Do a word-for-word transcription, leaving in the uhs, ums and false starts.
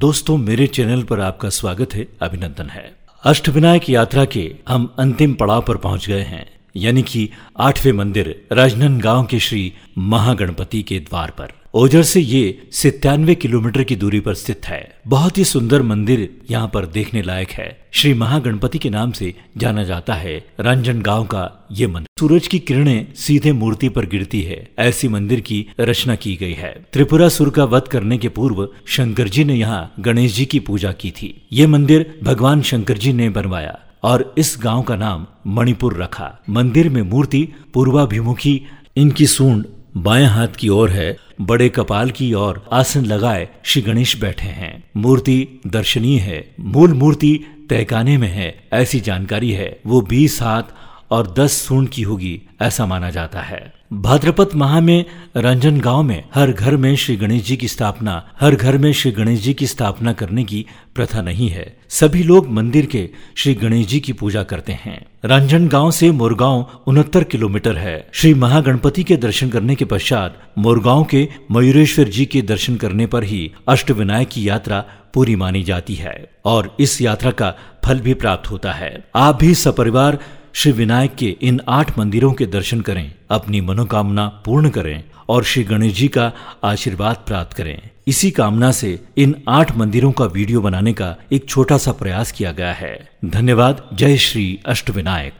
दोस्तों, मेरे चैनल पर आपका स्वागत है, अभिनंदन है। अष्ट विनायक यात्रा के हम अंतिम पड़ाव पर पहुंच गए हैं, यानी कि आठवें मंदिर रंजनगांव के श्री महागणपति के द्वार पर। ओझर से ये सत्तानवे किलोमीटर की दूरी पर स्थित है। बहुत ही सुंदर मंदिर यहाँ पर देखने लायक है। श्री महागणपति के नाम से जाना जाता है रंजनगांव का ये मंदिर। सूरज की किरणें सीधे मूर्ति पर गिरती है, ऐसी मंदिर की रचना की गई है। त्रिपुरासुर का वध करने के पूर्व शंकर जी ने यहाँ गणेश जी की पूजा की थी। ये मंदिर भगवान शंकर जी ने बनवाया और इस गाँव का नाम मणिपुर रखा। मंदिर में मूर्ति पूर्वाभिमुखी, इनकी सूंड बाएं हाथ की ओर है, बड़े कपाल की ओर आसन लगाए श्री गणेश बैठे हैं। मूर्ति दर्शनीय है। मूल मूर्ति तहखाने में है, ऐसी जानकारी है। वो बीस हाथ और दस सूंड की होगी, ऐसा माना जाता है। भाद्रपद माह में रंजनगांव में हर घर में श्री गणेश जी की स्थापना हर घर में श्री गणेश जी की स्थापना करने की प्रथा नहीं है। सभी लोग मंदिर के श्री गणेश जी की पूजा करते हैं। रंजनगांव से मुरगांव उनहत्तर किलोमीटर है। श्री महागणपति के दर्शन करने के पश्चात मुरगांव के मयूरेश्वर जी के दर्शन करने पर ही अष्ट विनायक की यात्रा पूरी मानी जाती है और इस यात्रा का फल भी प्राप्त होता है। आप भी सपरिवार श्री विनायक के इन आठ मंदिरों के दर्शन करें, अपनी मनोकामना पूर्ण करें और श्री गणेश जी का आशीर्वाद प्राप्त करें। इसी कामना से इन आठ मंदिरों का वीडियो बनाने का एक छोटा सा प्रयास किया गया है। धन्यवाद। जय श्री अष्ट विनायक।